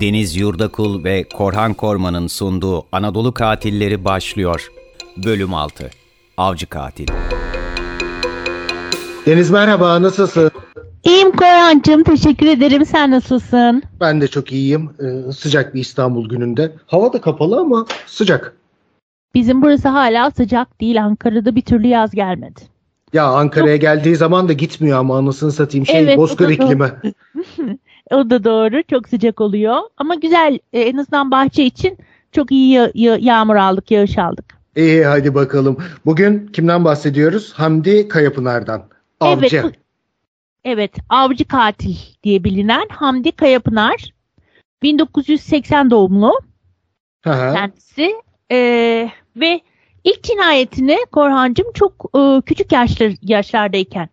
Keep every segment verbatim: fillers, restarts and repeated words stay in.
Deniz Yurdakul ve Korhan Korman'ın sunduğu Anadolu Katilleri başlıyor. Bölüm altı. Avcı Katil. Deniz merhaba, nasılsın? İyiyim Korhan'cığım, teşekkür ederim. Sen nasılsın? Ben de çok iyiyim. Ee, sıcak bir İstanbul gününde. Hava da kapalı ama sıcak. Bizim burası hala sıcak değil. Ankara'da bir türlü yaz gelmedi. Ya Ankara'ya çok... geldiği zaman da gitmiyor ama anasını satayım. Şey, evet, bozkır iklimi. O da doğru. Çok sıcak oluyor. Ama güzel. Ee, en azından bahçe için çok iyi ya- ya- yağmur aldık, yağış aldık. İyi, hadi bakalım. Bugün kimden bahsediyoruz? Hamdi Kayapınar'dan. Avcı. Evet, evet, avcı katil diye bilinen Hamdi Kayapınar. bin dokuz yüz seksen doğumlu. Aha. Kendisi. Ee, ve ilk cinayetini Korhancığım çok e, küçük yaşlar, yaşlardayken.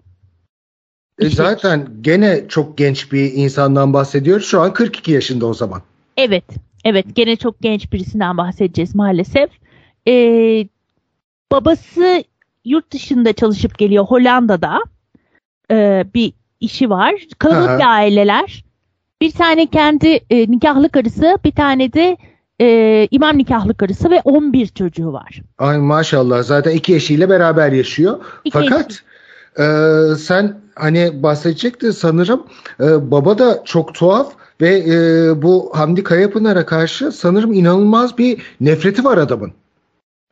E zaten gene çok genç bir insandan bahsediyoruz. Şu an kırk iki yaşında o zaman. Evet, evet, gene çok genç birisinden bahsedeceğiz maalesef. Ee, babası yurt dışında çalışıp geliyor, Hollanda'da. Ee, bir işi var. Kalabalık aileler. Bir tane kendi e, nikahlı karısı, bir tane de e, imam nikahlı karısı ve on bir çocuğu var. Ay maşallah, zaten iki eşiyle beraber yaşıyor. İki Fakat e, sen hani bahsedecektin sanırım, e, baba da çok tuhaf ve e, bu Hamdi Kayapınar'a karşı sanırım inanılmaz bir nefreti var adamın.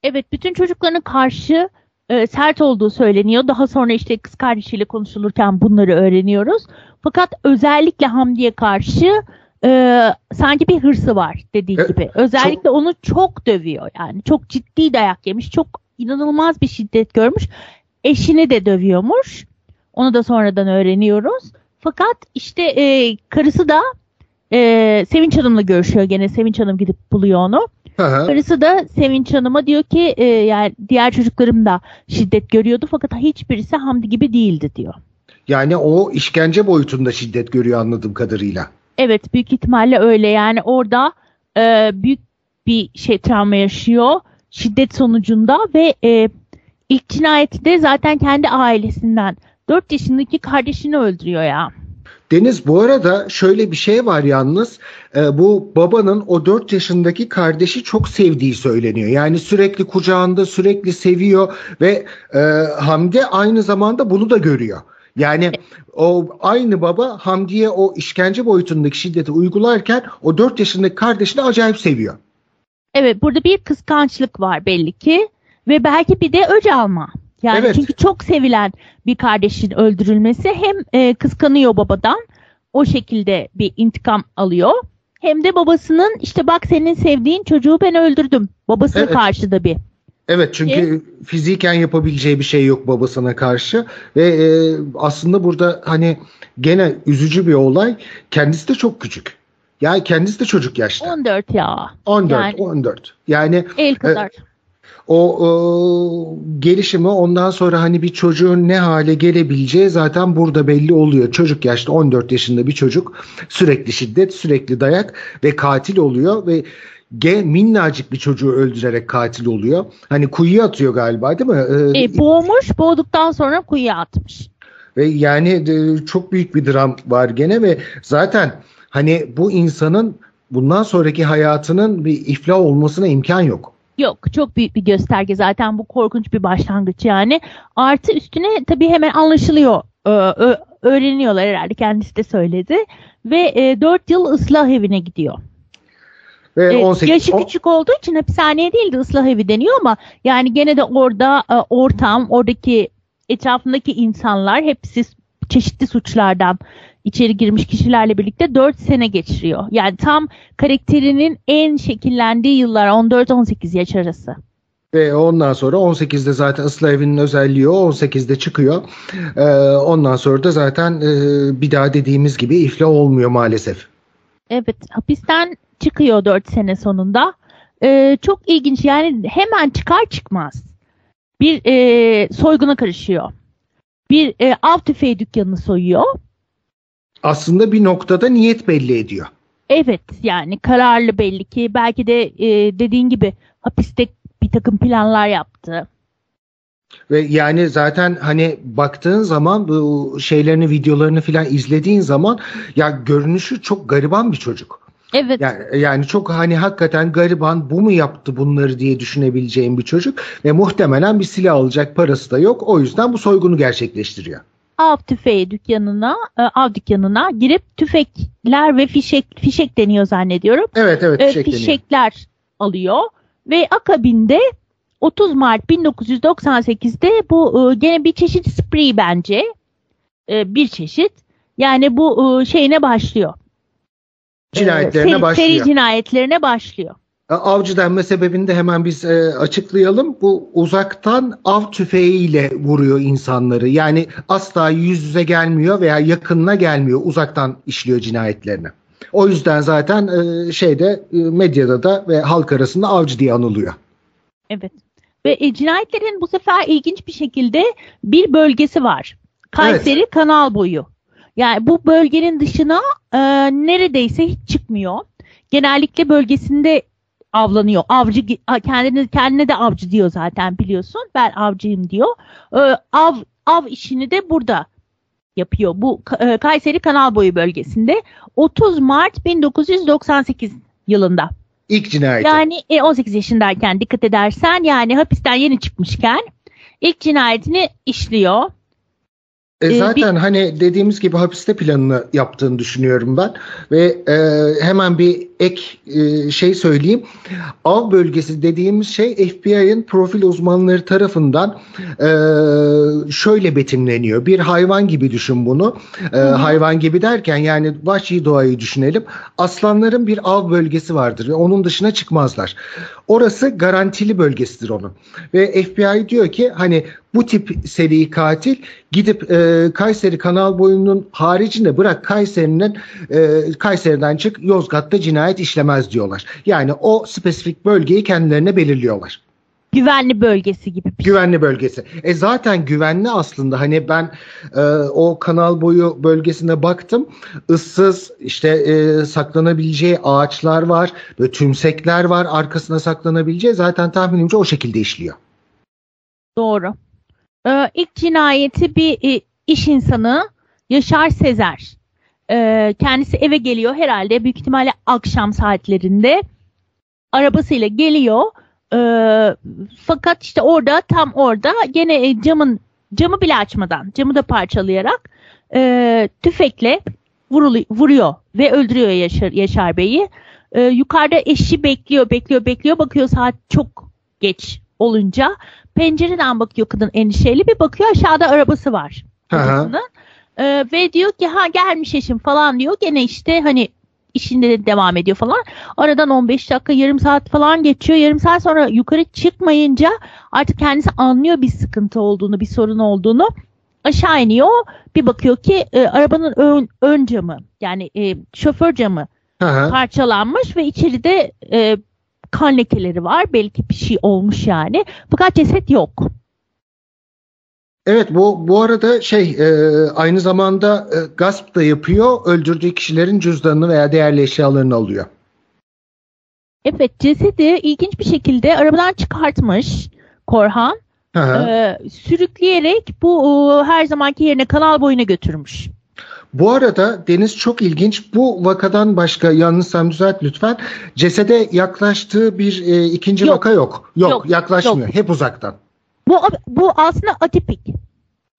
Evet, bütün çocuklarına karşı e, sert olduğu söyleniyor. Daha sonra işte kız kardeşiyle konuşulurken bunları öğreniyoruz. Fakat özellikle Hamdi'ye karşı e, sanki bir hırsı var dediği e, gibi. Özellikle çok... onu çok dövüyor yani. Çok ciddi dayak yemiş. Çok inanılmaz bir şiddet görmüş. Eşini de dövüyormuş. Onu da sonradan öğreniyoruz. Fakat işte e, karısı da e, Sevinç Hanım'la görüşüyor. Gene Sevinç Hanım gidip buluyor onu. Aha. Karısı da Sevinç Hanım'a diyor ki e, yani diğer çocuklarım da şiddet görüyordu fakat hiçbirisi Hamdi gibi değildi diyor. Yani o işkence boyutunda şiddet görüyor anladığım kadarıyla. Evet, büyük ihtimalle öyle. Yani orada e, büyük bir şey, travma yaşıyor şiddet sonucunda ve e, ilk cinayeti de zaten kendi ailesinden, dört yaşındaki kardeşini öldürüyor ya. Deniz, bu arada şöyle bir şey var yalnız, e, bu babanın o dört yaşındaki kardeşi çok sevdiği söyleniyor. Yani sürekli kucağında, sürekli seviyor ve e, Hamdi aynı zamanda bunu da görüyor. Yani o aynı baba Hamdi'ye o işkence boyutundaki şiddeti uygularken o dört yaşındaki kardeşini acayip seviyor. Evet, burada bir kıskançlık var belli ki ve belki bir de öc alma. Yani evet. Çünkü çok sevilen bir kardeşin öldürülmesi hem e, kıskanıyor babadan, o şekilde bir intikam alıyor. Hem de babasının işte bak senin sevdiğin çocuğu ben öldürdüm. Babasına evet. Karşı da bir. Evet, çünkü e, fiziken yapabileceği bir şey yok babasına karşı. Ve e, aslında burada hani gene üzücü bir olay. Kendisi de çok küçük. Yani kendisi de çocuk yaşta. on dört ya. on dört, yani, on dört. Yani el kadar. E, O, o gelişimi, ondan sonra hani bir çocuğun ne hale gelebileceği zaten burada belli oluyor. Çocuk yaşta, on dört yaşında bir çocuk sürekli şiddet, sürekli dayak ve katil oluyor ve G minnacık bir çocuğu öldürerek katil oluyor. Hani kuyuya atıyor galiba, değil mi? Ee, e, boğmuş, boğduktan sonra kuyuya atmış. Ve yani e, çok büyük bir dram var gene ve zaten hani bu insanın bundan sonraki hayatının bir iflah olmasına imkan yok. Yok, çok büyük bir gösterge zaten bu, korkunç bir başlangıç yani. Artı üstüne tabii hemen anlaşılıyor, ee, öğreniyorlar herhalde, kendisi de söyledi. Ve e, dört yıl ıslah evine gidiyor. Ve on sekiz, yaşı on... küçük olduğu için hapishaneye değil de ıslah evi deniyor ama yani gene de orada e, ortam, oradaki etrafındaki insanlar hepsi çeşitli suçlardan içeri girmiş kişilerle birlikte dört sene geçiriyor. Yani tam karakterinin en şekillendiği yıllar on dört on sekiz yaş arası. Ve ondan sonra on sekizde zaten ıslah evinin özelliği o, on sekizde çıkıyor. Ee, ondan sonra da zaten e, bir daha dediğimiz gibi iflah olmuyor maalesef. Evet, hapisten çıkıyor dört sene sonunda. Ee, çok ilginç yani, hemen çıkar çıkmaz bir e, soyguna karışıyor. Bir e, av tüfeği dükkanını soyuyor. Aslında bir noktada niyet belli ediyor. Evet, yani kararlı belli ki. Belki de e, dediğin gibi hapiste bir takım planlar yaptı. Ve yani zaten hani baktığın zaman bu şeylerini, videolarını falan izlediğin zaman ya görünüşü çok gariban bir çocuk. Evet. Yani, yani çok hani hakikaten gariban bu mu yaptı bunları diye düşünebileceğim bir çocuk ve muhtemelen bir silah alacak parası da yok. O yüzden bu soygunu gerçekleştiriyor. Av tüfeği dükkanına, av dükkanına girip tüfekler ve fişek fişek deniyor zannediyorum. Evet evet fişek deniyor. Fişekler alıyor ve akabinde otuz Mart bin dokuz yüz doksan sekizde bu gene bir çeşit spree bence. Bir çeşit. Yani bu şeyine başlıyor. Cinayetlerine seri, başlıyor. Seri cinayetlerine başlıyor. Avcı denme sebebini de hemen biz e, açıklayalım. Bu uzaktan av tüfeğiyle vuruyor insanları. Yani asla yüz yüze gelmiyor veya yakınına gelmiyor. Uzaktan işliyor cinayetlerini. O yüzden zaten e, şeyde e, medyada da ve halk arasında avcı diye anılıyor. Evet. Ve e, cinayetlerin bu sefer ilginç bir şekilde bir bölgesi var. Kayseri, evet. Kanal Boyu. Yani bu bölgenin dışına e, neredeyse hiç çıkmıyor. Genellikle bölgesinde avlanıyor. Avcı kendine, kendine de avcı diyor zaten biliyorsun. Ben avcıyım diyor. E, av av işini de burada yapıyor. Bu e, Kayseri Kanal Boyu bölgesinde otuz Mart bin dokuz yüz doksan sekiz yılında. İlk cinayeti. Yani e, on sekiz yaşındayken dikkat edersen yani hapisten yeni çıkmışken ilk cinayetini işliyor. E zaten bir... hani dediğimiz gibi hapiste planını yaptığını düşünüyorum ben ve e, hemen bir ek e, şey söyleyeyim. Av bölgesi dediğimiz şey F B I'ın profil uzmanları tarafından e, şöyle betimleniyor. Bir hayvan gibi düşün bunu. E, hayvan gibi derken yani vahşi doğayı düşünelim. Aslanların bir av bölgesi vardır ve onun dışına çıkmazlar. Orası garantili bölgesidir onun. Ve F B I diyor ki hani bu tip seri katil gidip e, Kayseri Kanal Boyu'nun haricinde bırak Kayseri'nin e, Kayseri'den çık Yozgat'ta cinayet işlemez diyorlar. Yani o spesifik bölgeyi kendilerine belirliyorlar. Güvenli bölgesi gibi. Güvenli bölgesi. E zaten güvenli aslında. Hani ben e, o Kanal Boyu bölgesine baktım. Issız işte e, saklanabileceği ağaçlar var. Böyle tümsekler var. Arkasına saklanabileceği zaten tahminimce o şekilde işliyor. Doğru. Ee, ilk cinayeti bir e, iş insanı Yaşar Sezer. Ee, kendisi eve geliyor herhalde. Büyük ihtimalle akşam saatlerinde arabasıyla geliyor. Ee, fakat işte orada tam orada gene camın camı bile açmadan camı da parçalayarak e, tüfekle vurulu, vuruyor ve öldürüyor Yaşar, Yaşar Bey'i. Ee, yukarıda eşi bekliyor bekliyor bekliyor bakıyor saat çok geç olunca pencereden bakıyor kadın endişeli bir bakıyor aşağıda arabası var. Ee, ve diyor ki ha gelmiş eşim falan diyor gene işte hani işinde de devam ediyor falan. Aradan on beş dakika yarım saat falan geçiyor. Yarım saat sonra yukarı çıkmayınca artık kendisi anlıyor bir sıkıntı olduğunu, bir sorun olduğunu. Aşağı iniyor. Bir bakıyor ki e, arabanın ön, ön camı yani e, şoför camı Aha. parçalanmış ve içeride e, kan lekeleri var. Belki bir şey olmuş yani. Fakat ceset yok. Evet bu bu arada şey e, aynı zamanda e, gasp da yapıyor. Öldürdüğü kişilerin cüzdanını veya değerli eşyalarını alıyor. Evet cesedi ilginç bir şekilde arabadan çıkartmış Korhan. E, sürükleyerek bu e, her zamanki yerine Kanal Boyu'na götürmüş. Bu arada Deniz çok ilginç. Bu vakadan başka yanlışsam düzelt lütfen. Cesede yaklaştığı bir e, ikinci yok. vaka yok. Yok, yok yaklaşmıyor. Yok. Hep uzaktan. Bu bu aslında atipik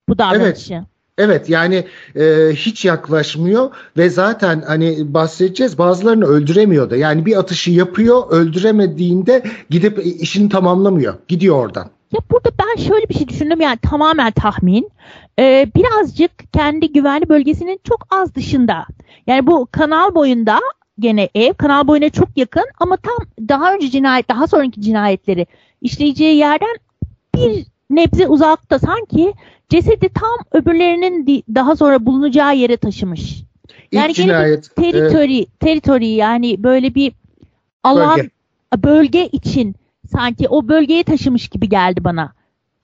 bu davranışı. Evet, evet yani e, hiç yaklaşmıyor ve zaten hani bahsedeceğiz bazılarını öldüremiyor da yani bir atışı yapıyor öldüremediğinde gidip işini tamamlamıyor gidiyor oradan. Ya burada ben şöyle bir şey düşündüm yani tamamen tahmin ee, birazcık kendi güvenli bölgesinin çok az dışında yani bu Kanal Boyu'nda gene ev Kanal Boyu'na çok yakın ama tam daha önce cinayet daha sonraki cinayetleri işleyeceği yerden bir nebze uzakta sanki cesedi tam öbürlerinin daha sonra bulunacağı yere taşımış. Yani cinayet, bir teritori, e, teritori yani böyle bir alan bölge. bölge için sanki o bölgeye taşımış gibi geldi bana.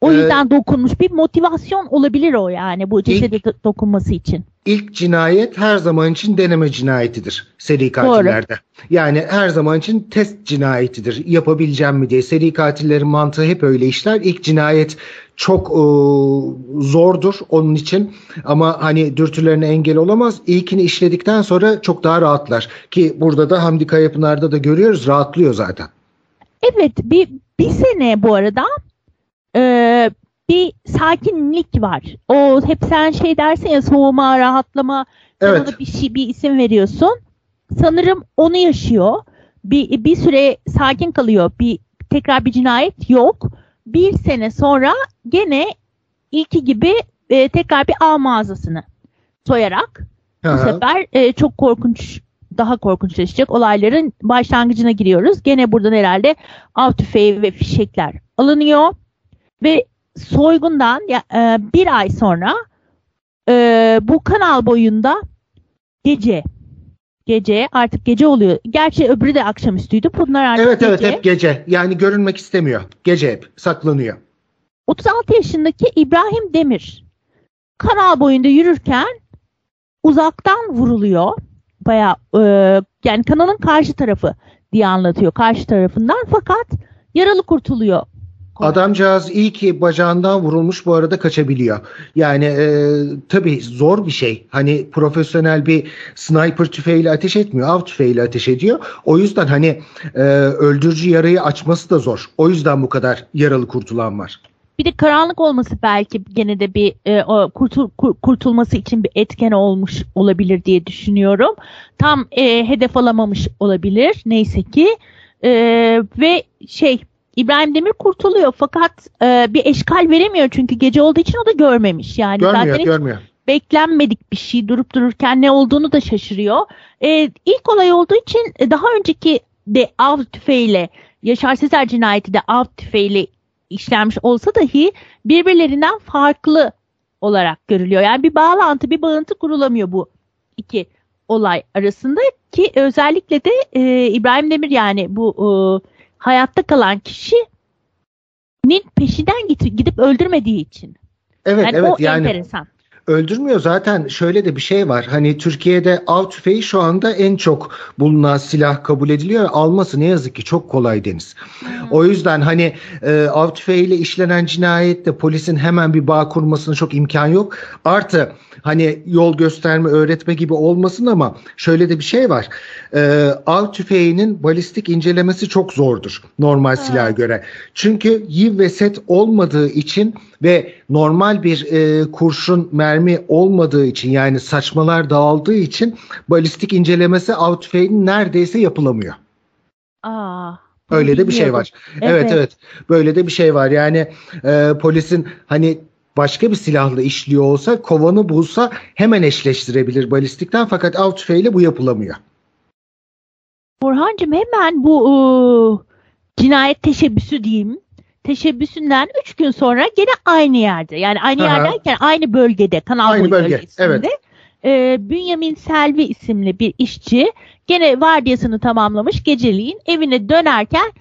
O yüzden ee, dokunmuş. Bir motivasyon olabilir o yani bu cesedi ilk, dokunması için. İlk cinayet her zaman için deneme cinayetidir seri katillerde. Doğru. Yani her zaman için test cinayetidir. Yapabileceğim mi diye. Seri katillerin mantığı hep öyle işler. İlk cinayet çok e, zordur onun için. Ama hani dürtülerine engel olamaz. İlkini işledikten sonra çok daha rahatlar. Ki burada da Hamdi Kayapınar'da da görüyoruz, rahatlıyor zaten. Evet, bir, bir sene bu arada... Ee, bir sakinlik var. O hep sen şey dersin ya, soğuma, rahatlama, evet. Sana bir şey, bir isim veriyorsun. Sanırım onu yaşıyor. Bir bir süre sakin kalıyor. Bir tekrar bir cinayet yok. Bir sene sonra gene ilki gibi e, tekrar bir ağ mağazasını soyarak Aha. bu sefer e, çok korkunç, daha korkunçlaşacak olayların başlangıcına giriyoruz. Gene buradan herhalde av tüfeği ve fişekler alınıyor. Ve soygundan e, bir ay sonra e, bu Kanal Boyu'nda gece gece artık gece oluyor. Gerçi öbürü de akşamüstüydü. Bunlar artık evet, gece. Evet hep gece. Yani görünmek istemiyor. Gece hep saklanıyor. otuz altı yaşındaki İbrahim Demir Kanal Boyu'nda yürürken uzaktan vuruluyor. Bayağı e, yani kanalın karşı tarafı diye anlatıyor. Karşı tarafından, fakat yaralı kurtuluyor. Adamcağız iyi ki bacağından vurulmuş, bu arada kaçabiliyor. Yani e, tabii zor bir şey. Hani profesyonel bir sniper tüfeğiyle ateş etmiyor. Av tüfeğiyle ateş ediyor. O yüzden hani e, öldürücü yarayı açması da zor. O yüzden bu kadar yaralı kurtulan var. Bir de karanlık olması belki gene de bir e, o kurtul, kur, kurtulması için bir etken olmuş olabilir diye düşünüyorum. Tam e, hedef alamamış olabilir. Neyse ki. E, ve şey... İbrahim Demir kurtuluyor, fakat e, bir eşkal veremiyor çünkü gece olduğu için o da görmemiş. Yani görmüyor, zaten görmüyor. Beklenmedik bir şey, durup dururken ne olduğunu da şaşırıyor. E, ilk olay olduğu için daha önceki de av tüfeğiyle, Yaşar Sezer cinayeti de av tüfeğiyle işlenmiş olsa dahi birbirlerinden farklı olarak görülüyor. Yani bir bağlantı, bir bağıntı kurulamıyor bu iki olay arasında, ki özellikle de e, İbrahim Demir yani bu... E, hayatta kalan kişinin peşinden gidip öldürmediği için. Evet, yani evet. O yani enteresan. Öldürmüyor zaten. Şöyle de bir şey var. Hani Türkiye'de av tüfeği şu anda en çok bulunan silah kabul ediliyor. Alması ne yazık ki çok kolay Deniz. Hmm. O yüzden hani e, av tüfeğiyle işlenen cinayette polisin hemen bir bağ kurmasına çok imkan yok. Artı hani yol gösterme, öğretme gibi olmasın ama şöyle de bir şey var. E, av tüfeğinin balistik incelemesi çok zordur normal hmm. silaha göre. Çünkü yiv ve set olmadığı için ve normal bir e, kurşun mermi olmadığı için, yani saçmalar dağıldığı için balistik incelemesi av tüfeğinin neredeyse yapılamıyor. Aa, öyle de bir şey var. Evet. evet evet böyle de bir şey var. Yani e, polisin hani başka bir silahla işliyor olsa, kovanı bulsa hemen eşleştirebilir balistikten, fakat av tüfeğiyle bu yapılamıyor. Korhancığım, hemen bu ıı, cinayet teşebbüsü diyeyim. Teşebbüsünden üç gün sonra gene aynı yerde, yani aynı Aha. yerdeyken aynı bölgede, Kanal Boyu bölge. bölgesinde evet. e, Bünyamin Selvi isimli bir işçi gene vardiyasını tamamlamış, geceliğin evine dönerken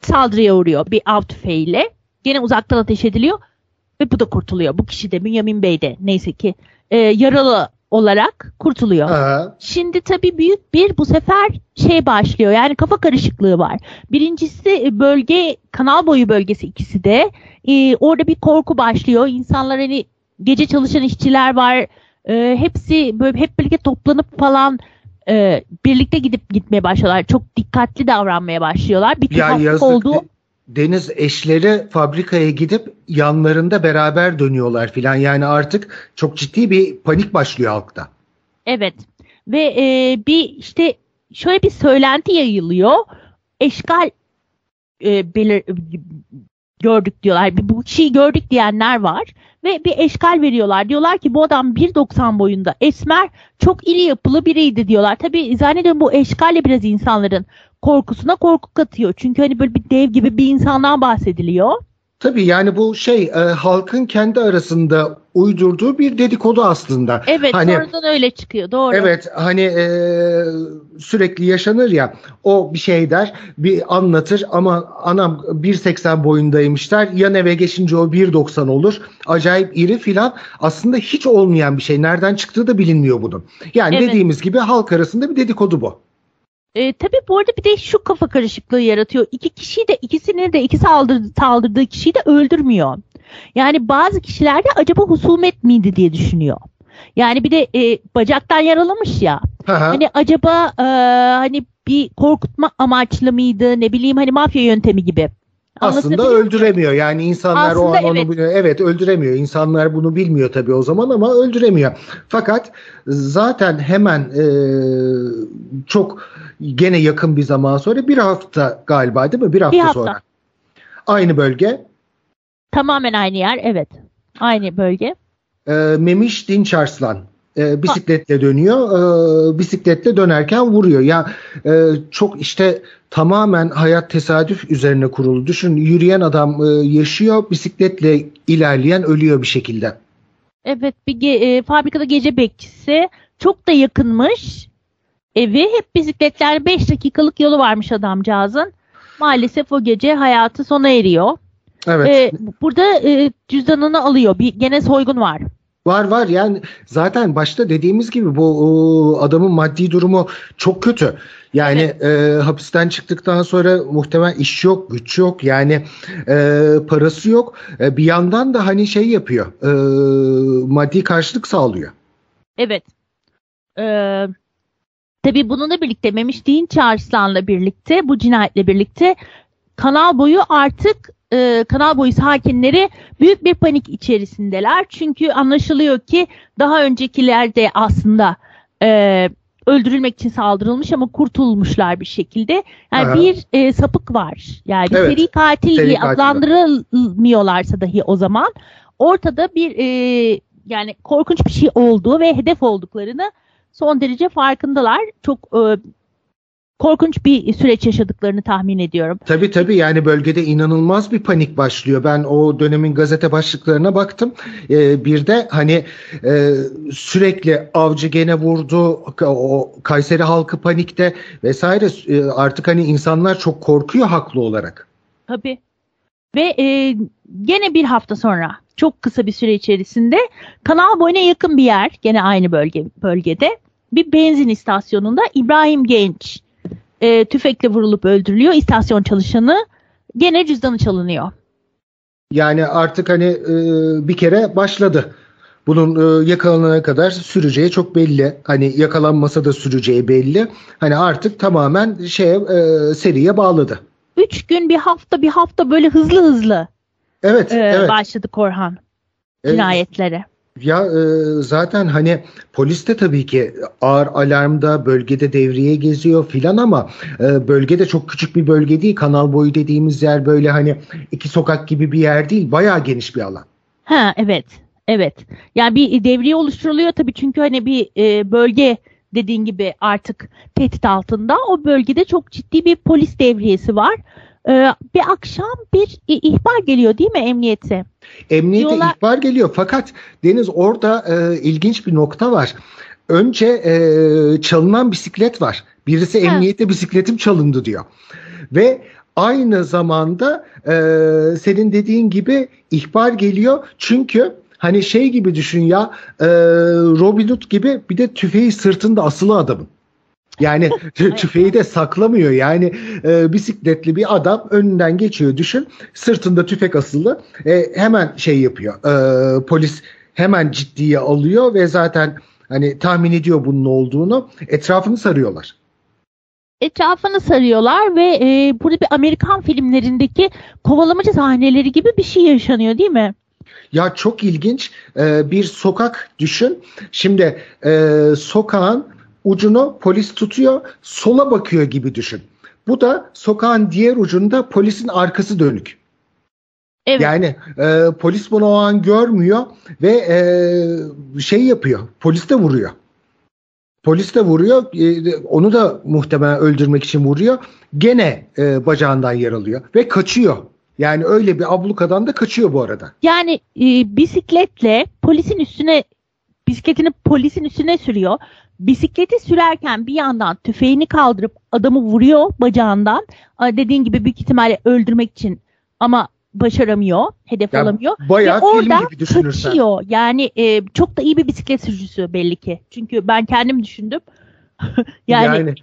saldırıya uğruyor bir av tüfeğiyle. Gene uzaktan ateş ediliyor ve bu da kurtuluyor. Bu kişi de, Bünyamin Bey de neyse ki e, yaralı olarak kurtuluyor. Aha. Şimdi tabii büyük bir bu sefer şey başlıyor. Yani kafa karışıklığı var. Birincisi bölge, Kanal Boyu bölgesi, ikisi de. Ee, orada bir korku başlıyor. İnsanlar, hani gece çalışan işçiler var. Ee, hepsi böyle hep birlikte toplanıp falan e, birlikte gidip gitmeye başlıyorlar. Çok dikkatli davranmaya başlıyorlar. Bir tuhaflık olduğu... Deniz, eşleri fabrikaya gidip yanlarında beraber dönüyorlar filan. Yani artık çok ciddi bir panik başlıyor halkta. Evet. Ve e, bir işte şöyle bir söylenti yayılıyor. Eşkal e, belir, gördük diyorlar. Bu kişiyi gördük diyenler var. Ve bir eşkal veriyorlar. Diyorlar ki bu adam bir doksan boyunda, esmer, çok iri yapılı biriydi diyorlar. Tabii zannediyorum bu eşkalle biraz insanların korkusuna korku katıyor. Çünkü hani böyle bir dev gibi bir insandan bahsediliyor. Tabii yani bu şey e, halkın kendi arasında uydurduğu bir dedikodu aslında. Evet, hani, oradan öyle çıkıyor, doğru. Evet, hani e, sürekli yaşanır ya, o bir şey der, bir anlatır, ama anam bir seksen boyundaymış der, yan eve geçince o bir doksan olur, acayip iri filan. Aslında hiç olmayan bir şey, nereden çıktığı da bilinmiyor bunun. Yani evet, dediğimiz gibi halk arasında bir dedikodu bu. E, tabii bu arada bir de şu kafa karışıklığı yaratıyor. İki kişiyi de, ikisini de, iki saldırdı, saldırdığı kişiyi de öldürmüyor. Yani bazı kişilerde acaba husumet miydi diye düşünüyor. Yani bir de e, bacaktan yaralamış ya. Aha. Hani acaba e, hani bir korkutma amaçlı mıydı, ne bileyim, hani mafya yöntemi gibi. Aslında öldüremiyor yani insanlar aslında, o an onu biliyor. Evet. evet öldüremiyor. İnsanlar bunu bilmiyor tabii o zaman ama öldüremiyor. Fakat zaten hemen e, çok gene yakın bir zaman sonra, bir hafta galiba değil mi? Bir hafta, bir hafta sonra. Aynı bölge. Tamamen aynı yer, evet. Aynı bölge. E, Memiş Dinçarslan e, bisikletle dönüyor. E, bisikletle dönerken vuruyor. Ya e, çok işte... Tamamen hayat tesadüf üzerine kurulu. Düşün, yürüyen adam e, yaşıyor, bisikletle ilerleyen ölüyor bir şekilde. Evet, bir ge- e, fabrikada gece bekçisi, çok da yakınmış evi, hep bisikletler, beş dakikalık yolu varmış adamcağızın. Maalesef o gece hayatı sona eriyor. Evet. E, burada e, cüzdanını alıyor, bir gene soygun var. Var var yani zaten başta dediğimiz gibi bu adamın maddi durumu çok kötü. Yani evet. e, hapisten çıktıktan sonra muhtemelen iş yok, güç yok, yani e, parası yok. E, bir yandan da hani şey yapıyor, e, maddi karşılık sağlıyor. Evet. Ee, tabii bununla birlikte Memiş Dinçarslan'la birlikte, bu cinayetle birlikte Kanal Boyu artık... Kanal Boyu sakinleri büyük bir panik içerisindeler. Çünkü anlaşılıyor ki daha öncekiler de aslında e, öldürülmek için saldırılmış ama kurtulmuşlar bir şekilde. Yani aha, bir e, sapık var. Yani evet, seri katil seri diye adlandırılmıyorlarsa dahi o zaman ortada bir e, yani korkunç bir şey olduğu ve hedef olduklarını son derece farkındalar. Çok e, korkunç bir süreç yaşadıklarını tahmin ediyorum. Tabii tabii yani bölgede inanılmaz bir panik başlıyor. Ben o dönemin gazete başlıklarına baktım. Ee, bir de hani e, sürekli avcı gene vurdu, o Kayseri halkı panikte vesaire. E, artık hani insanlar çok korkuyor haklı olarak. Tabii. Ve e, gene bir hafta sonra, çok kısa bir süre içerisinde Kanal Boyu'na yakın bir yer, gene aynı bölge bölgede bir benzin istasyonunda İbrahim Genç E, tüfekle vurulup öldürülüyor. İstasyon çalışanı, gene cüzdanı çalınıyor. Yani artık hani e, bir kere başladı. Bunun e, yakalanana kadar süreceği çok belli. Hani yakalanmasa da süreceği belli. Hani artık tamamen şeye e, seriye bağladı. Üç gün, bir hafta, bir hafta böyle hızlı hızlı evet, e, evet. başladı Korhan cinayetlere. Evet. Ya e, zaten hani polis de tabii ki ağır alarmda, bölgede devriye geziyor filan ama e, bölgede çok küçük bir bölge değil. Kanal Boyu dediğimiz yer böyle hani iki sokak gibi bir yer değil. Bayağı geniş bir alan. Ha evet. Evet. Yani bir devriye oluşturuluyor tabii çünkü hani bir e, bölge dediğin gibi artık tehdit altında. O bölgede çok ciddi bir polis devriyesi var. Ee, bir akşam bir ihbar geliyor değil mi emniyete? Emniyete Diyorlar... ihbar geliyor fakat Deniz orada e, ilginç bir nokta var. Önce e, çalınan bisiklet var. Birisi evet, emniyete bisikletim çalındı diyor. Ve aynı zamanda e, senin dediğin gibi ihbar geliyor. Çünkü hani şey gibi düşün ya, e, Robin Hood gibi, bir de tüfeği sırtında asılı adamın. Yani tüfeği de saklamıyor. Yani e, bisikletli bir adam önünden geçiyor düşün. Sırtında tüfek asılı. E, hemen şey yapıyor. E, polis hemen ciddiye alıyor ve zaten hani tahmin ediyor bunun olduğunu. Etrafını sarıyorlar. Etrafını sarıyorlar ve e, burada bir Amerikan filmlerindeki kovalamacı sahneleri gibi bir şey yaşanıyor değil mi? Ya çok ilginç. E, bir sokak düşün. Şimdi e, sokağın ucunu polis tutuyor, sola bakıyor gibi düşün. Bu da sokağın diğer ucunda polisin arkası dönük. Evet. Yani e, polis bunu o an görmüyor ve e, şey yapıyor, polis de vuruyor. Polis de vuruyor, e, onu da muhtemelen öldürmek için vuruyor. Gene e, bacağından yaralıyor ve kaçıyor. Yani öyle bir ablukadan da kaçıyor bu arada. Yani e, bisikletle polisin üstüne, bisikletini polisin üstüne sürüyor. Bisikleti sürerken bir yandan tüfeğini kaldırıp adamı vuruyor bacağından. Dediğin gibi büyük ihtimalle öldürmek için ama başaramıyor, hedef yani alamıyor. Bayağı film gibi düşünürsen. Kaçıyor. Yani e, çok da iyi bir bisiklet sürücüsü belli ki. Çünkü ben kendim düşündüm. yani... yani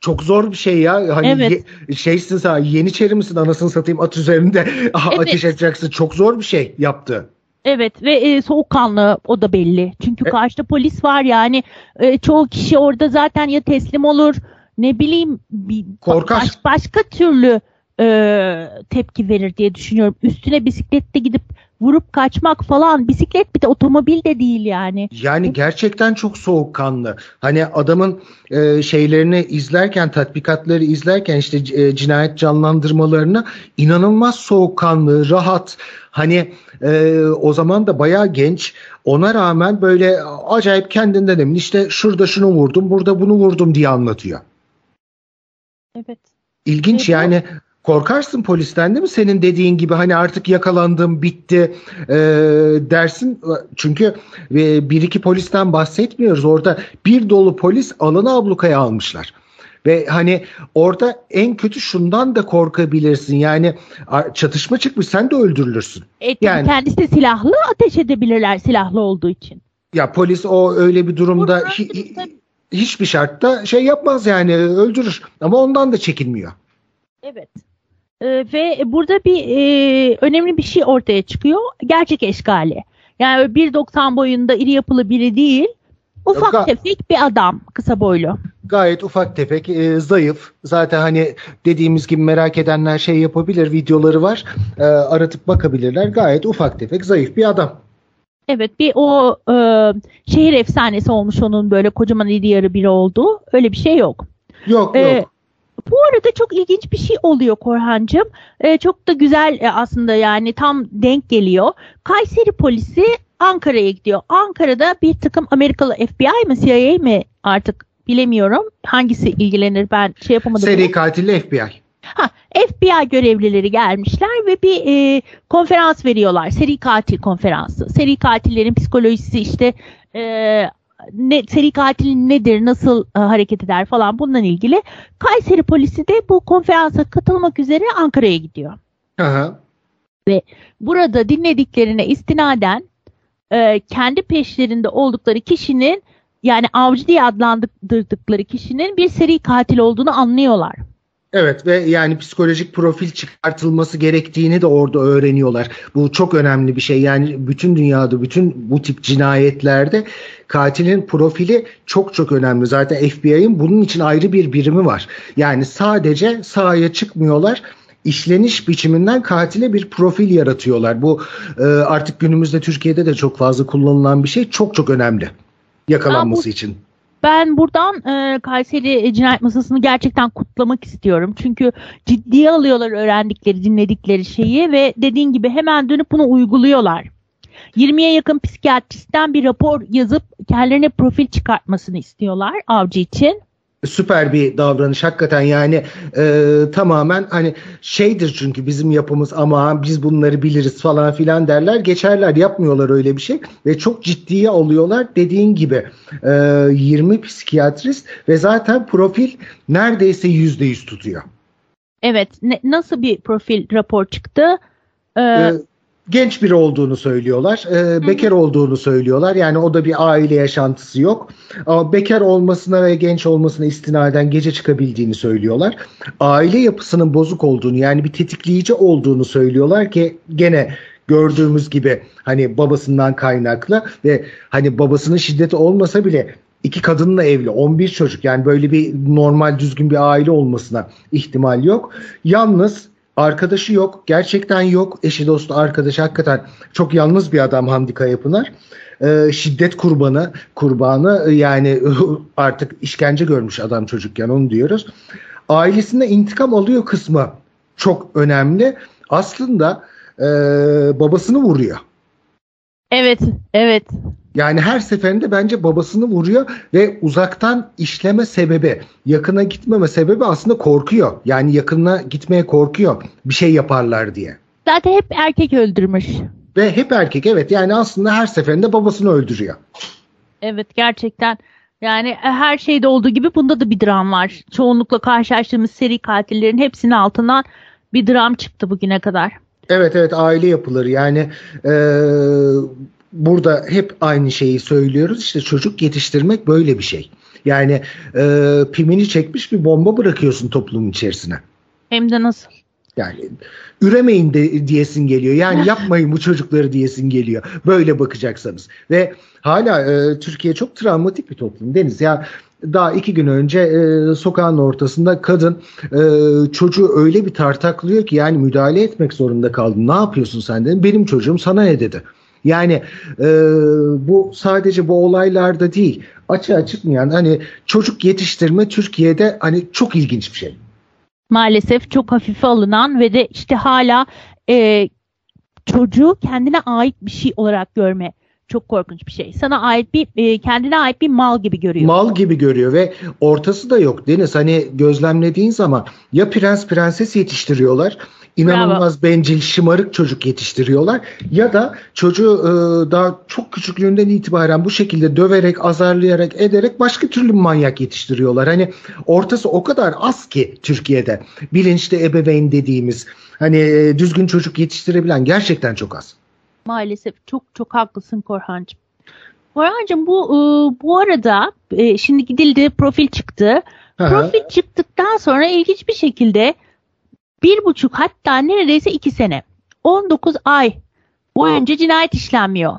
çok zor bir şey ya. Hani evet. ye, şeysin sen, Yeniçeri misin anasını satayım, at üzerinde evet. ateş edeceksin. Çok zor bir şey yaptı. Evet ve e, soğukkanlı, o da belli. Çünkü e, karşıda polis var yani. E, çoğu kişi orada zaten ya teslim olur, ne bileyim bir, baş, başka türlü e, tepki verir diye düşünüyorum. Üstüne bisikletle gidip vurup kaçmak falan. Bisiklet bir de otomobil de değil yani. Yani gerçekten çok soğukkanlı. Hani adamın e, şeylerini izlerken, tatbikatları izlerken işte e, cinayet canlandırmalarına inanılmaz soğukkanlı, rahat. Hani e, o zaman da bayağı genç. Ona rağmen böyle acayip kendinden emin. İşte şurada şunu vurdum, burada bunu vurdum diye anlatıyor. Evet. İlginç evet. Yani. Korkarsın polisten değil mi? Senin dediğin gibi hani artık yakalandım, bitti e, dersin. Çünkü e, bir iki polisten bahsetmiyoruz. Orada bir dolu polis alanı ablukaya almışlar. Ve hani orada en kötü şundan da korkabilirsin. Yani çatışma çıkmış, sen de öldürülürsün. Evet, yani kendisi de silahlı, ateş edebilirler silahlı olduğu için. Ya polis o öyle bir durumda hi, hiçbir şartta şey yapmaz yani, öldürür. Ama ondan da çekinmiyor. Evet. Ee, ve burada bir e, önemli bir şey ortaya çıkıyor. Gerçek eşkali. Yani bir doksan boyunda iri yapılı biri değil. Ufak Ga- tefek bir adam. Kısa boylu. Gayet ufak tefek. E, zayıf. Zaten hani dediğimiz gibi merak edenler şey yapabilir. Videoları var. E, aratıp bakabilirler. Gayet ufak tefek zayıf bir adam. Evet. Bir o e, şehir efsanesi olmuş onun, böyle kocaman iri yarı biri olduğu. Öyle bir şey yok. Yok ee, yok. Bu arada çok ilginç bir şey oluyor Korhancığım. Ee, çok da güzel e, aslında yani tam denk geliyor. Kayseri polisi Ankara'ya gidiyor. Ankara'da bir takım Amerikalı F B I mi C I A mi artık bilemiyorum. Hangisi ilgilenir, ben şey yapamadım. Seri katilli F B I. Ha, F B I görevlileri gelmişler ve bir e, konferans veriyorlar. Seri katil konferansı. Seri katillerin psikolojisi işte... E, Ne, seri katil nedir, nasıl e, hareket eder falan, bununla ilgili. Kayseri polisi de bu konferansa katılmak üzere Ankara'ya gidiyor. Aha. Ve burada dinlediklerine istinaden e, kendi peşlerinde oldukları kişinin, yani avcı diye adlandırdıkları kişinin bir seri katil olduğunu anlıyorlar. Evet ve yani psikolojik profil çıkartılması gerektiğini de orada öğreniyorlar. Bu çok önemli bir şey. Yani bütün dünyada, bütün bu tip cinayetlerde katilin profili çok çok önemli. Zaten F B I'nin bunun için ayrı bir birimi var. Yani sadece sahaya çıkmıyorlar. İşleniş biçiminden katile bir profil yaratıyorlar. Bu artık günümüzde Türkiye'de de çok fazla kullanılan bir şey. Çok çok önemli yakalanması için. Ben buradan e, Kayseri Cinayet Masası'nı gerçekten kutlamak istiyorum. Çünkü ciddiye alıyorlar öğrendikleri, dinledikleri şeyi ve dediğin gibi hemen dönüp bunu uyguluyorlar. yirmiye yakın psikiyatristen bir rapor yazıp kendilerine profil çıkartmasını istiyorlar avcı için. Süper bir davranış hakikaten yani e, tamamen hani şeydir, çünkü bizim yapımız ama biz bunları biliriz falan filan derler geçerler, yapmıyorlar öyle bir şey ve çok ciddiye alıyorlar dediğin gibi e, yirmi psikiyatrist ve zaten profil neredeyse yüzde yüz tutuyor. Evet, ne, nasıl bir profil rapor çıktı? Ee, ee, genç biri olduğunu söylüyorlar, ee, bekar olduğunu söylüyorlar, yani o da bir aile yaşantısı yok ama bekar olmasına ve genç olmasına istinaden gece çıkabildiğini söylüyorlar, aile yapısının bozuk olduğunu, yani bir tetikleyici olduğunu söylüyorlar ki gene gördüğümüz gibi hani babasından kaynaklı ve hani babasının şiddeti olmasa bile iki kadınla evli, on bir çocuk, yani böyle bir normal düzgün bir aile olmasına ihtimal yok, yalnız. Arkadaşı yok. Gerçekten yok. Eşi, dostu, arkadaşı, hakikaten çok yalnız bir adam Hamdi Kayapınar. Ee, şiddet kurbanı, kurbanı yani artık işkence görmüş adam çocukken, onu diyoruz. Ailesinde intikam alıyor kısmı çok önemli. Aslında e, babasını vuruyor. Evet, evet. Yani her seferinde bence babasını vuruyor ve uzaktan işleme sebebi, yakına gitmeme sebebi aslında korkuyor. Yani yakına gitmeye korkuyor bir şey yaparlar diye. Zaten hep erkek öldürmüş. Ve hep erkek, evet. Yani aslında her seferinde babasını öldürüyor. Evet, gerçekten. Yani her şeyde olduğu gibi bunda da bir dram var. Çoğunlukla karşılaştığımız seri katillerin hepsinin altından bir dram çıktı bugüne kadar. Evet evet, aile yapıları yani e, burada hep aynı şeyi söylüyoruz. İşte çocuk yetiştirmek böyle bir şey. Yani e, pimini çekmiş bir bomba bırakıyorsun toplumun içerisine. Hem de nasıl? Yani üremeyin de, diyesin geliyor. Yani yapmayın bu çocukları diyesin geliyor. Böyle bakacaksanız. Ve hala e, Türkiye çok travmatik bir toplum Deniz. Ya daha iki gün önce e, sokağın ortasında kadın e, çocuğu öyle bir tartaklıyor ki yani müdahale etmek zorunda kaldım. Ne yapıyorsun sen dedim. Benim çocuğum sana ne dedi. Yani e, bu sadece bu olaylarda değil. Açığa çıkmayan hani çocuk yetiştirme Türkiye'de hani çok ilginç bir şey. Maalesef çok hafife alınan ve de işte hala e, çocuğu kendine ait bir şey olarak görme çok korkunç bir şey. Sana ait bir e, kendine ait bir mal gibi görüyor. Mal gibi görüyor ve ortası da yok Deniz. Hani gözlemlediğin zaman ya prens prenses yetiştiriyorlar, inanılmaz Bravo. bencil şımarık çocuk yetiştiriyorlar ya da çocuğu e, daha çok küçüklüğünden itibaren bu şekilde döverek, azarlayarak, ederek başka türlü manyak yetiştiriyorlar. Hani ortası o kadar az ki Türkiye'de bilinçli ebeveyn dediğimiz hani e, düzgün çocuk yetiştirebilen gerçekten çok az. Maalesef çok çok haklısın Korhancığım. Korhancığım bu e, bu arada e, şimdi gidildi, profil çıktı. Aha. Profil çıktıktan sonra ilginç bir şekilde bir buçuk hatta neredeyse iki sene on dokuz ay boyunca cinayet işlenmiyor.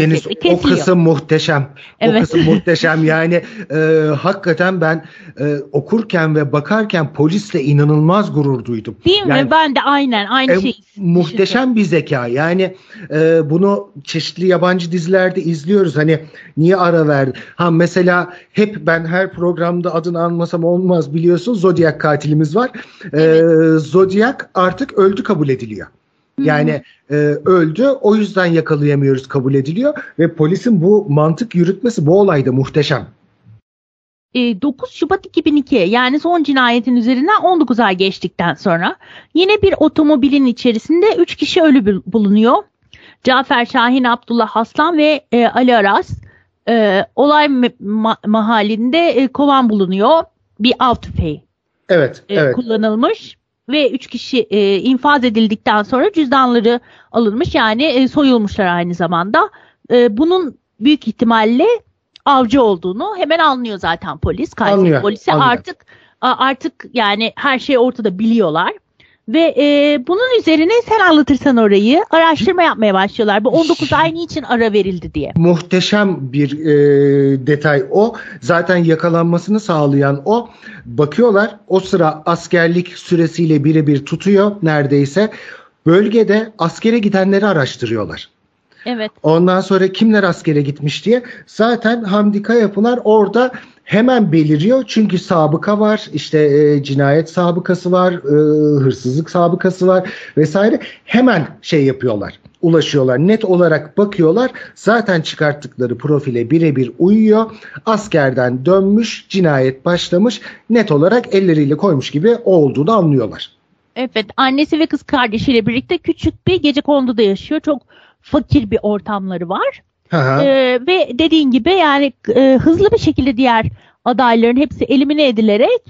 Deniz, o kısım muhteşem. Evet. O kısım muhteşem. Yani e, hakikaten ben e, okurken ve bakarken polisle inanılmaz gurur duydum. Değil yani, mi? Ben de aynen aynı e, şey. Muhteşem bir zeka. Yani e, bunu çeşitli yabancı dizilerde izliyoruz. Hani niye ara verdi? Ha mesela hep ben her programda adını anmasam olmaz biliyorsun. Zodiac katilimiz var. E, evet. Zodiac artık öldü kabul ediliyor. Yani e, öldü, o yüzden yakalayamıyoruz kabul ediliyor ve polisin bu mantık yürütmesi bu olayda muhteşem. E, dokuz Şubat iki bin iki yani son cinayetin üzerinden on dokuz ay geçtikten sonra yine bir otomobilin içerisinde üç kişi ölü bulunuyor. Cafer Şahin, Abdullah Aslan ve e, Ali Aras e, olay ma- mahallinde e, kovan bulunuyor. Bir av tüfeği evet, e, evet. kullanılmış. Ve üç kişi e, infaz edildikten sonra cüzdanları alınmış yani e, soyulmuşlar aynı zamanda. E, bunun büyük ihtimalle avcı olduğunu hemen anlıyor zaten polis. Kayseri anlıyor, polisi anlıyor. artık artık yani her şey ortada biliyorlar. Ve e, bunun üzerine sen anlatırsan orayı araştırma yapmaya başlıyorlar. Bu on dokuz ay niçin ara verildi diye. Muhteşem bir e, detay o. Zaten yakalanmasını sağlayan o. Bakıyorlar o sıra askerlik süresiyle birebir tutuyor neredeyse. Bölgede askere gidenleri araştırıyorlar. Evet. Ondan sonra kimler askere gitmiş diye. Zaten Hamdi Kayapınar orada hemen beliriyor. Çünkü sabıka var. İşte e, cinayet sabıkası var. E, hırsızlık sabıkası var. Vesaire. Hemen şey yapıyorlar. Ulaşıyorlar. Net olarak bakıyorlar. Zaten çıkarttıkları profile birebir uyuyor. Askerden dönmüş. Cinayet başlamış. Net olarak elleriyle koymuş gibi olduğunu anlıyorlar. Evet. Annesi ve kız kardeşiyle birlikte küçük bir gecekonduda yaşıyor. Çok fakir bir ortamları var. Ee, ve dediğin gibi yani e, hızlı bir şekilde diğer adayların hepsi elimine edilerek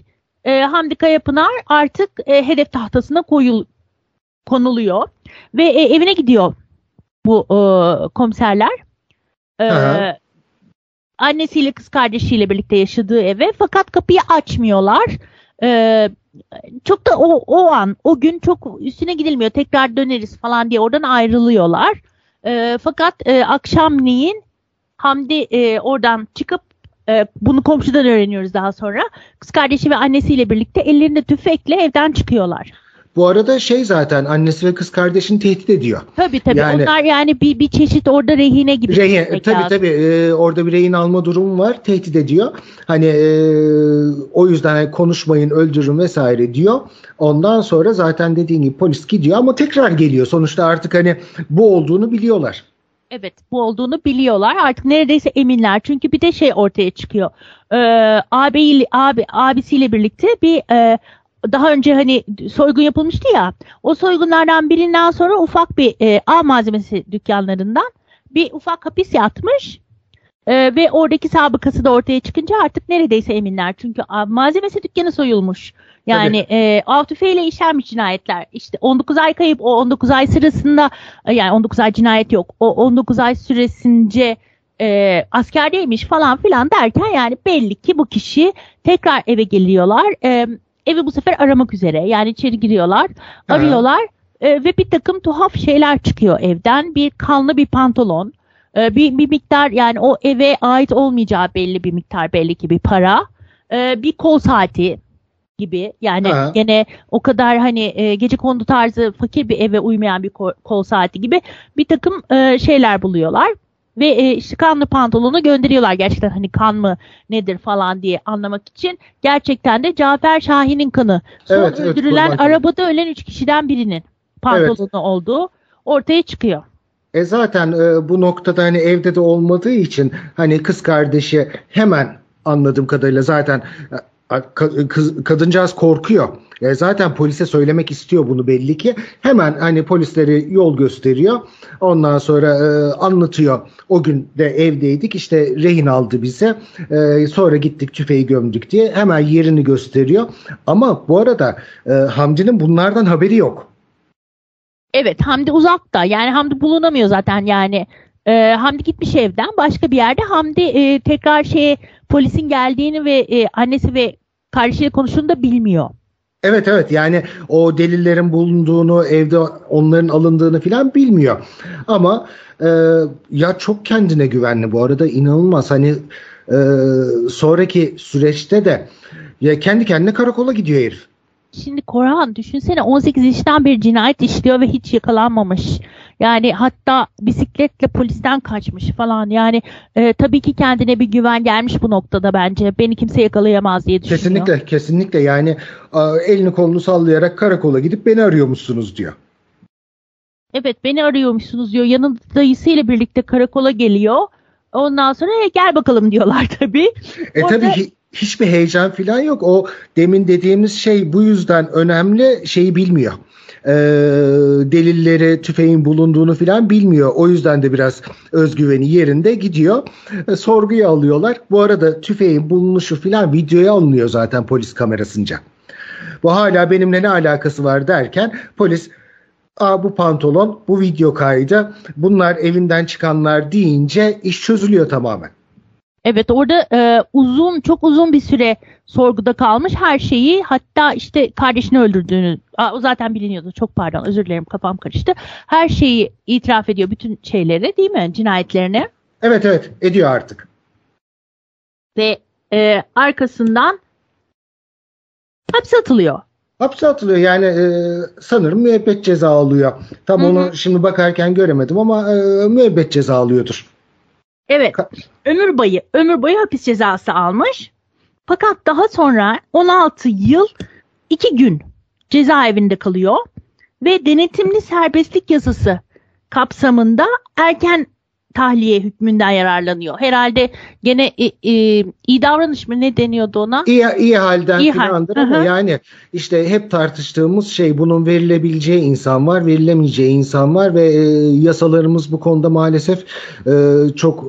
e, Hamdi Kayapınar artık e, hedef tahtasına koyul, konuluyor. Ve e, evine gidiyor bu e, komiserler. E, annesiyle kız kardeşiyle birlikte yaşadığı eve. Fakat kapıyı açmıyorlar. E, çok da o, o an, o gün çok üstüne gidilmiyor. Tekrar döneriz falan diye oradan ayrılıyorlar. E, fakat e, akşamleyin Hamdi e, oradan çıkıp e, bunu komşudan öğreniyoruz daha sonra. Kız kardeşi ve annesiyle birlikte ellerinde tüfekle evden çıkıyorlar. Bu arada şey zaten annesi ve kız kardeşini tehdit ediyor. Tabii tabii yani, onlar yani bir, bir çeşit orada rehine gibi. Rehin, tabii lazım. tabii e, orada bir rehin alma durumu var, tehdit ediyor. Hani e, o yüzden konuşmayın öldürün vesaire diyor. Ondan sonra zaten dediğin gibi polis gidiyor ama tekrar geliyor. Sonuçta artık hani bu olduğunu biliyorlar. Evet bu olduğunu biliyorlar artık neredeyse eminler çünkü bir de şey ortaya çıkıyor. Ee, abi, abi abisiyle birlikte bir... E, daha önce hani soygun yapılmıştı ya, o soygunlardan birinden sonra ufak bir e, av malzemesi dükkanlarından bir ufak hapis yatmış. Ee, ve oradaki sabıkası da ortaya çıkınca artık neredeyse eminler. Çünkü malzemesi dükkanı soyulmuş. Yani e, av tüfeğiyle işlenmiş cinayetler. İşte on dokuz ay kayıp, o on dokuz ay sırasında, yani on dokuz ay cinayet yok. O on dokuz ay süresince e, askerdeymiş falan filan derken, yani belli ki bu kişi tekrar eve geliyorlar. E, evi bu sefer aramak üzere. Yani içeri giriyorlar, arıyorlar e, ve bir takım tuhaf şeyler çıkıyor evden. Bir kanlı bir pantolon. Bir, bir miktar, yani o eve ait olmayacağı belli bir miktar, belli ki bir para, bir kol saati gibi, yani ha. gene o kadar hani gecekondu tarzı fakir bir eve uymayan bir kol, kol saati gibi bir takım şeyler buluyorlar ve işte kanlı pantolonu gönderiyorlar, gerçekten hani kan mı nedir falan diye anlamak için. Gerçekten de Cafer Şahin'in kanı, son evet, öldürülen evet, arabada ölen üç kişiden birinin pantolonu evet. olduğu ortaya çıkıyor. E zaten e, bu noktada hani evde de olmadığı için hani kız kardeşi, hemen anladığım kadarıyla zaten ka- kız, kadıncağız korkuyor. E zaten polise söylemek istiyor bunu belli ki. Hemen hani polisleri yol gösteriyor. Ondan sonra e, anlatıyor. O gün de evdeydik, işte rehin aldı bize. E, sonra gittik tüfeği gömdük diye. Hemen yerini gösteriyor. Ama bu arada e, Hamdi'nin bunlardan haberi yok. Evet, Hamdi uzakta, yani Hamdi bulunamıyor zaten, yani e, Hamdi gitmiş evden başka bir yerde. Hamdi e, tekrar şeye, polisin geldiğini ve e, annesi ve kardeşiyle konuştuğunu da bilmiyor. Evet evet, yani o delillerin bulunduğunu, evde onların alındığını filan bilmiyor. Ama e, ya çok kendine güvenli bu arada, inanılmaz hani e, sonraki süreçte de ya kendi kendine karakola gidiyor herif. Şimdi Korhan, düşünsene, on sekiz yaşından beri cinayet işliyor ve hiç yakalanmamış. Yani hatta bisikletle polisten kaçmış falan. Yani e, tabii ki kendine bir güven gelmiş bu noktada bence. Beni kimse yakalayamaz diye düşünüyor. Kesinlikle, kesinlikle. Yani elini kolunu sallayarak karakola gidip beni arıyormuşsunuz diyor. Evet, beni arıyormuşsunuz diyor. Yanında dayısıyla birlikte karakola geliyor. Ondan sonra e, gel bakalım diyorlar tabii. E Orada... tabii ki. Hiçbir heyecan falan yok. O demin dediğimiz şey bu yüzden önemli, şeyi bilmiyor. Ee, delilleri, tüfeğin bulunduğunu falan bilmiyor. O yüzden de biraz özgüveni yerinde, gidiyor. E, sorguya alıyorlar. Bu arada tüfeğin bulunuşu falan videoya alınıyor zaten polis kamerasınca. Bu hala benimle ne alakası var derken polis, aa bu pantolon, bu video kaydı, bunlar evinden çıkanlar deyince iş çözülüyor tamamen. Evet, orada e, uzun çok uzun bir süre sorguda kalmış her şeyi, hatta işte kardeşini öldürdüğünü, a, o zaten biliniyordu, çok pardon, özür dilerim, kafam karıştı. Her şeyi itiraf ediyor, bütün şeyleri, değil mi, cinayetlerini? Evet evet, ediyor artık. Ve e, arkasından hapse atılıyor. Hapse atılıyor, yani e, sanırım müebbet ceza alıyor. Tam Hı-hı. onu şimdi bakarken göremedim ama e, müebbet ceza alıyordur. Evet, ömür boyu, ömür boyu hapis cezası almış. Fakat daha sonra on altı yıl iki gün cezaevinde kalıyor ve denetimli serbestlik yasası kapsamında erken tahliye hükmünden yararlanıyor. Herhalde gene e, e, iyi davranış mı, ne deniyordu ona? İyi, iyi halden iyi filandır hal. Ama Hı-hı. yani işte hep tartıştığımız şey, bunun verilebileceği insan var, verilemeyeceği insan var ve e, yasalarımız bu konuda maalesef e, çok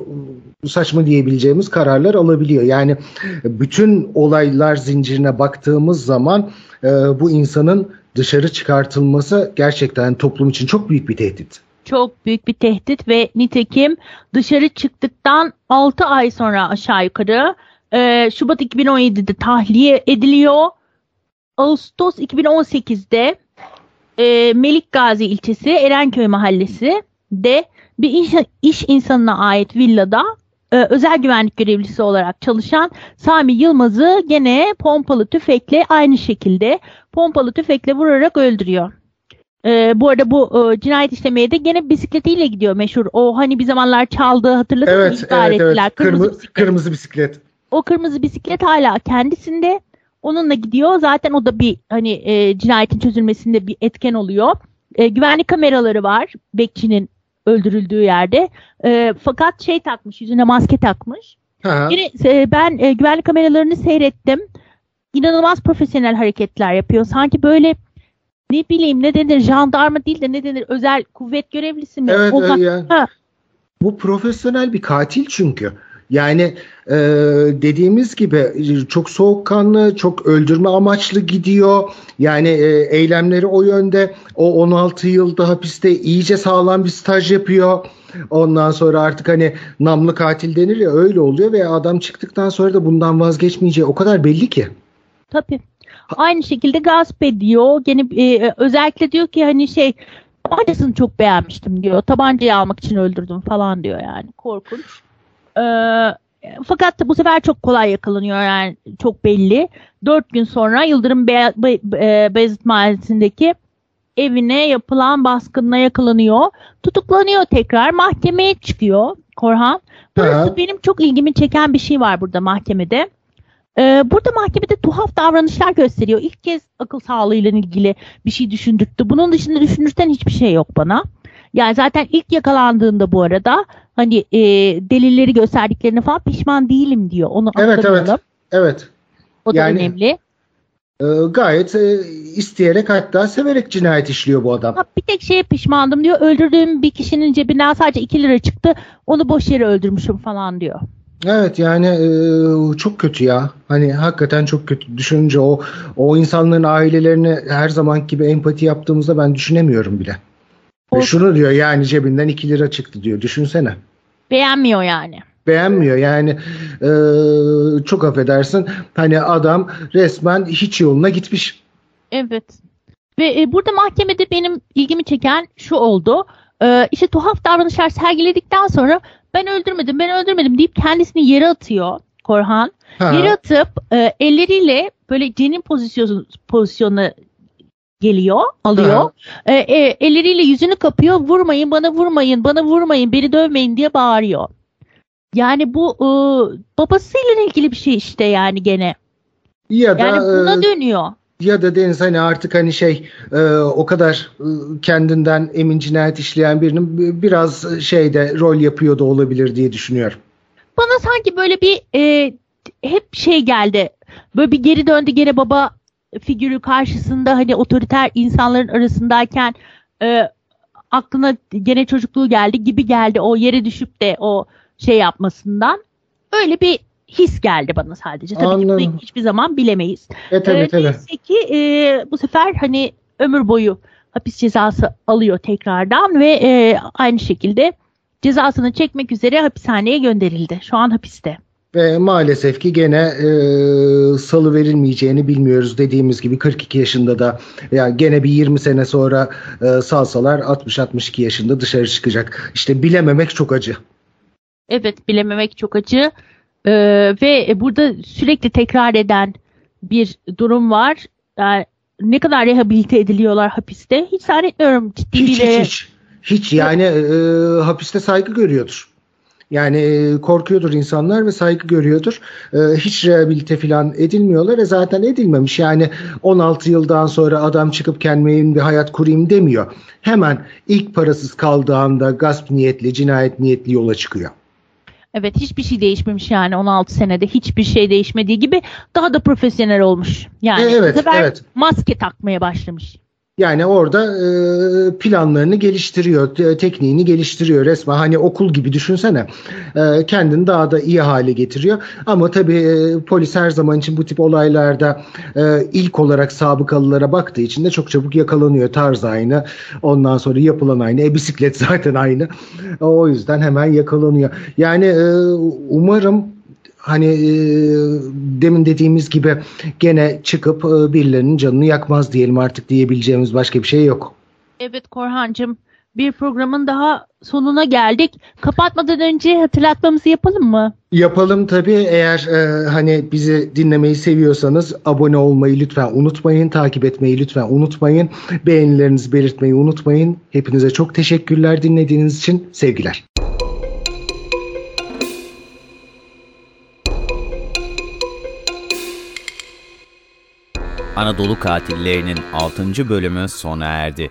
saçma diyebileceğimiz kararlar alabiliyor. Yani bütün olaylar zincirine baktığımız zaman e, bu insanın dışarı çıkartılması gerçekten toplum için çok büyük bir tehdit. Çok büyük bir tehdit ve nitekim dışarı çıktıktan altı ay sonra aşağı yukarı e, Şubat iki bin on yedi'de tahliye ediliyor. Ağustos iki bin on sekiz'de e, Melikgazi ilçesi Erenköy mahallesi de bir iş, iş insanına ait villada e, özel güvenlik görevlisi olarak çalışan Sami Yılmaz'ı gene pompalı tüfekle, aynı şekilde pompalı tüfekle vurarak öldürüyor. Ee, bu arada bu e, cinayet işlemeye de gene bisikletiyle gidiyor, meşhur. O hani bir zamanlar çaldığı, hatırladın mı? Evet, evet, evet. Kırmızı, Kırmı, bisiklet. kırmızı bisiklet. O kırmızı bisiklet hala kendisinde. Onunla gidiyor. Zaten o da bir hani e, cinayetin çözülmesinde bir etken oluyor. E, güvenlik kameraları var bekçinin öldürüldüğü yerde. E, fakat şey takmış, yüzüne maske takmış. Yine, e, ben e, güvenlik kameralarını seyrettim. inanılmaz profesyonel hareketler yapıyor. Sanki böyle ne bileyim ne denir, jandarma değil de ne denir, özel kuvvet görevlisi mi? Evet, evet ya. Ha. Bu profesyonel bir katil çünkü. Yani e, dediğimiz gibi çok soğukkanlı, çok öldürme amaçlı gidiyor. Yani e, eylemleri o yönde. O on altı yılda hapiste iyice sağlam bir staj yapıyor. Ondan sonra artık hani namlı katil denir ya, öyle oluyor ve adam çıktıktan sonra da bundan vazgeçmeyeceği o kadar belli ki. Tabii. Aynı şekilde gasp ediyor. Gene e, özellikle diyor ki hani şey, tabancasını çok beğenmiştim diyor. Tabancayı almak için öldürdüm falan diyor yani. Korkunç. Ee, fakat bu sefer çok kolay yakalanıyor yani, çok belli. Dört gün sonra Yıldırım Beyaz, Beyazıt Mahallesi'ndeki evine yapılan baskınla yakalanıyor. Tutuklanıyor tekrar. Mahkemeye çıkıyor Korhan. Burası benim çok ilgimi çeken bir şey var burada mahkemede. Ee, burada mahkemede tuhaf davranışlar gösteriyor. İlk kez akıl sağlığıyla ilgili bir şey düşündürttü. Bunun dışında düşünürsen hiçbir şey yok bana. Yani zaten ilk yakalandığında bu arada hani e, delilleri gösterdiklerini falan pişman değilim diyor. Onu evet, aktaralım. Evet, evet. O da yani, önemli. E, gayet e, isteyerek hatta severek cinayet işliyor bu adam. Ha, bir tek şeye pişmandım diyor. Öldürdüğüm bir kişinin cebinden sadece iki lira çıktı. Onu boş yere öldürmüşüm falan diyor. Evet yani e, çok kötü ya. Hani hakikaten çok kötü. Düşününce o o insanların ailelerini her zamanki gibi empati yaptığımızda ben düşünemiyorum bile. E şunu diyor yani, cebinden iki lira çıktı diyor. Düşünsene. Beğenmiyor yani. Beğenmiyor yani. E, çok affedersin. Hani adam resmen hiç yoluna gitmiş. Evet. Ve e, burada mahkemede benim ilgimi çeken şu oldu. E, işte tuhaf davranışlar sergiledikten sonra ben öldürmedim, ben öldürmedim deyip kendisini yere atıyor Korhan. Ha. Yere atıp e, elleriyle böyle cenin pozisyonu, pozisyonuna geliyor, alıyor. E, e, elleriyle yüzünü kapıyor. Vurmayın, bana vurmayın, bana vurmayın, beni dövmeyin diye bağırıyor. Yani bu e, babasıyla ilgili bir şey işte yani gene. Ya da, yani buna dönüyor. Ya da Deniz hani artık hani şey e, o kadar e, kendinden emin cinayet işleyen birinin biraz şeyde rol yapıyor da olabilir diye düşünüyorum. Bana sanki böyle bir e, hep şey geldi. Böyle bir geri döndü gene baba figürü karşısında, hani otoriter insanların arasındayken e, aklına gene çocukluğu geldi gibi geldi, o yere düşüp de o şey yapmasından. Öyle bir his geldi bana sadece. Tabii ki hiçbir zaman bilemeyiz. E, tabii, ee, tabii. Neyse ki e, bu sefer hani ömür boyu hapis cezası alıyor tekrardan ve e, aynı şekilde cezasını çekmek üzere hapishaneye gönderildi. Şu an hapiste. Ve maalesef ki gene e, salı verilmeyeceğini bilmiyoruz. Dediğimiz gibi kırk iki yaşında da, yani gene bir yirmi sene sonra e, salsalar altmış altmış iki yaşında dışarı çıkacak. İşte bilememek çok acı. Evet, bilememek çok acı. Ee, ve burada sürekli tekrar eden bir durum var. Yani ne kadar rehabilite ediliyorlar hapiste hiç zannetmiyorum. Ciddi hiç, hiç hiç hiç yani e, hapiste saygı görüyordur. Yani korkuyordur insanlar ve saygı görüyordur. Ee, hiç rehabilite falan edilmiyorlar. E zaten edilmemiş. Yani on altı yıldan sonra adam çıkıp kendime bir hayat kurayım demiyor. Hemen ilk parasız kaldığı anda gasp niyetli, cinayet niyetli yola çıkıyor. Evet, hiçbir şey değişmemiş yani on altı senede hiçbir şey değişmediği gibi daha da profesyonel olmuş. Yani evet, bu sefer evet. Maske takmaya başlamış. Yani orada e, planlarını geliştiriyor, te- tekniğini geliştiriyor resmen. Hani okul gibi düşünsene. E, kendini daha da iyi hale getiriyor. Ama tabii e, polis her zaman için bu tip olaylarda e, ilk olarak sabıkalılara baktığı için de çok çabuk yakalanıyor. Tarz aynı. Ondan sonra yapılan aynı. E, bisiklet zaten aynı. O yüzden hemen yakalanıyor. Yani e, umarım hani e, demin dediğimiz gibi gene çıkıp e, birilerinin canını yakmaz diyelim artık, diyebileceğimiz başka bir şey yok. Evet Korhancığım, bir programın daha sonuna geldik. Kapatmadan önce hatırlatmamızı yapalım mı? Yapalım tabii. Eğer e, hani bizi dinlemeyi seviyorsanız abone olmayı lütfen unutmayın. Takip etmeyi lütfen unutmayın. Beğenilerinizi belirtmeyi unutmayın. Hepinize çok teşekkürler dinlediğiniz için. Sevgiler. Anadolu Katillerinin altıncı bölümü sona erdi.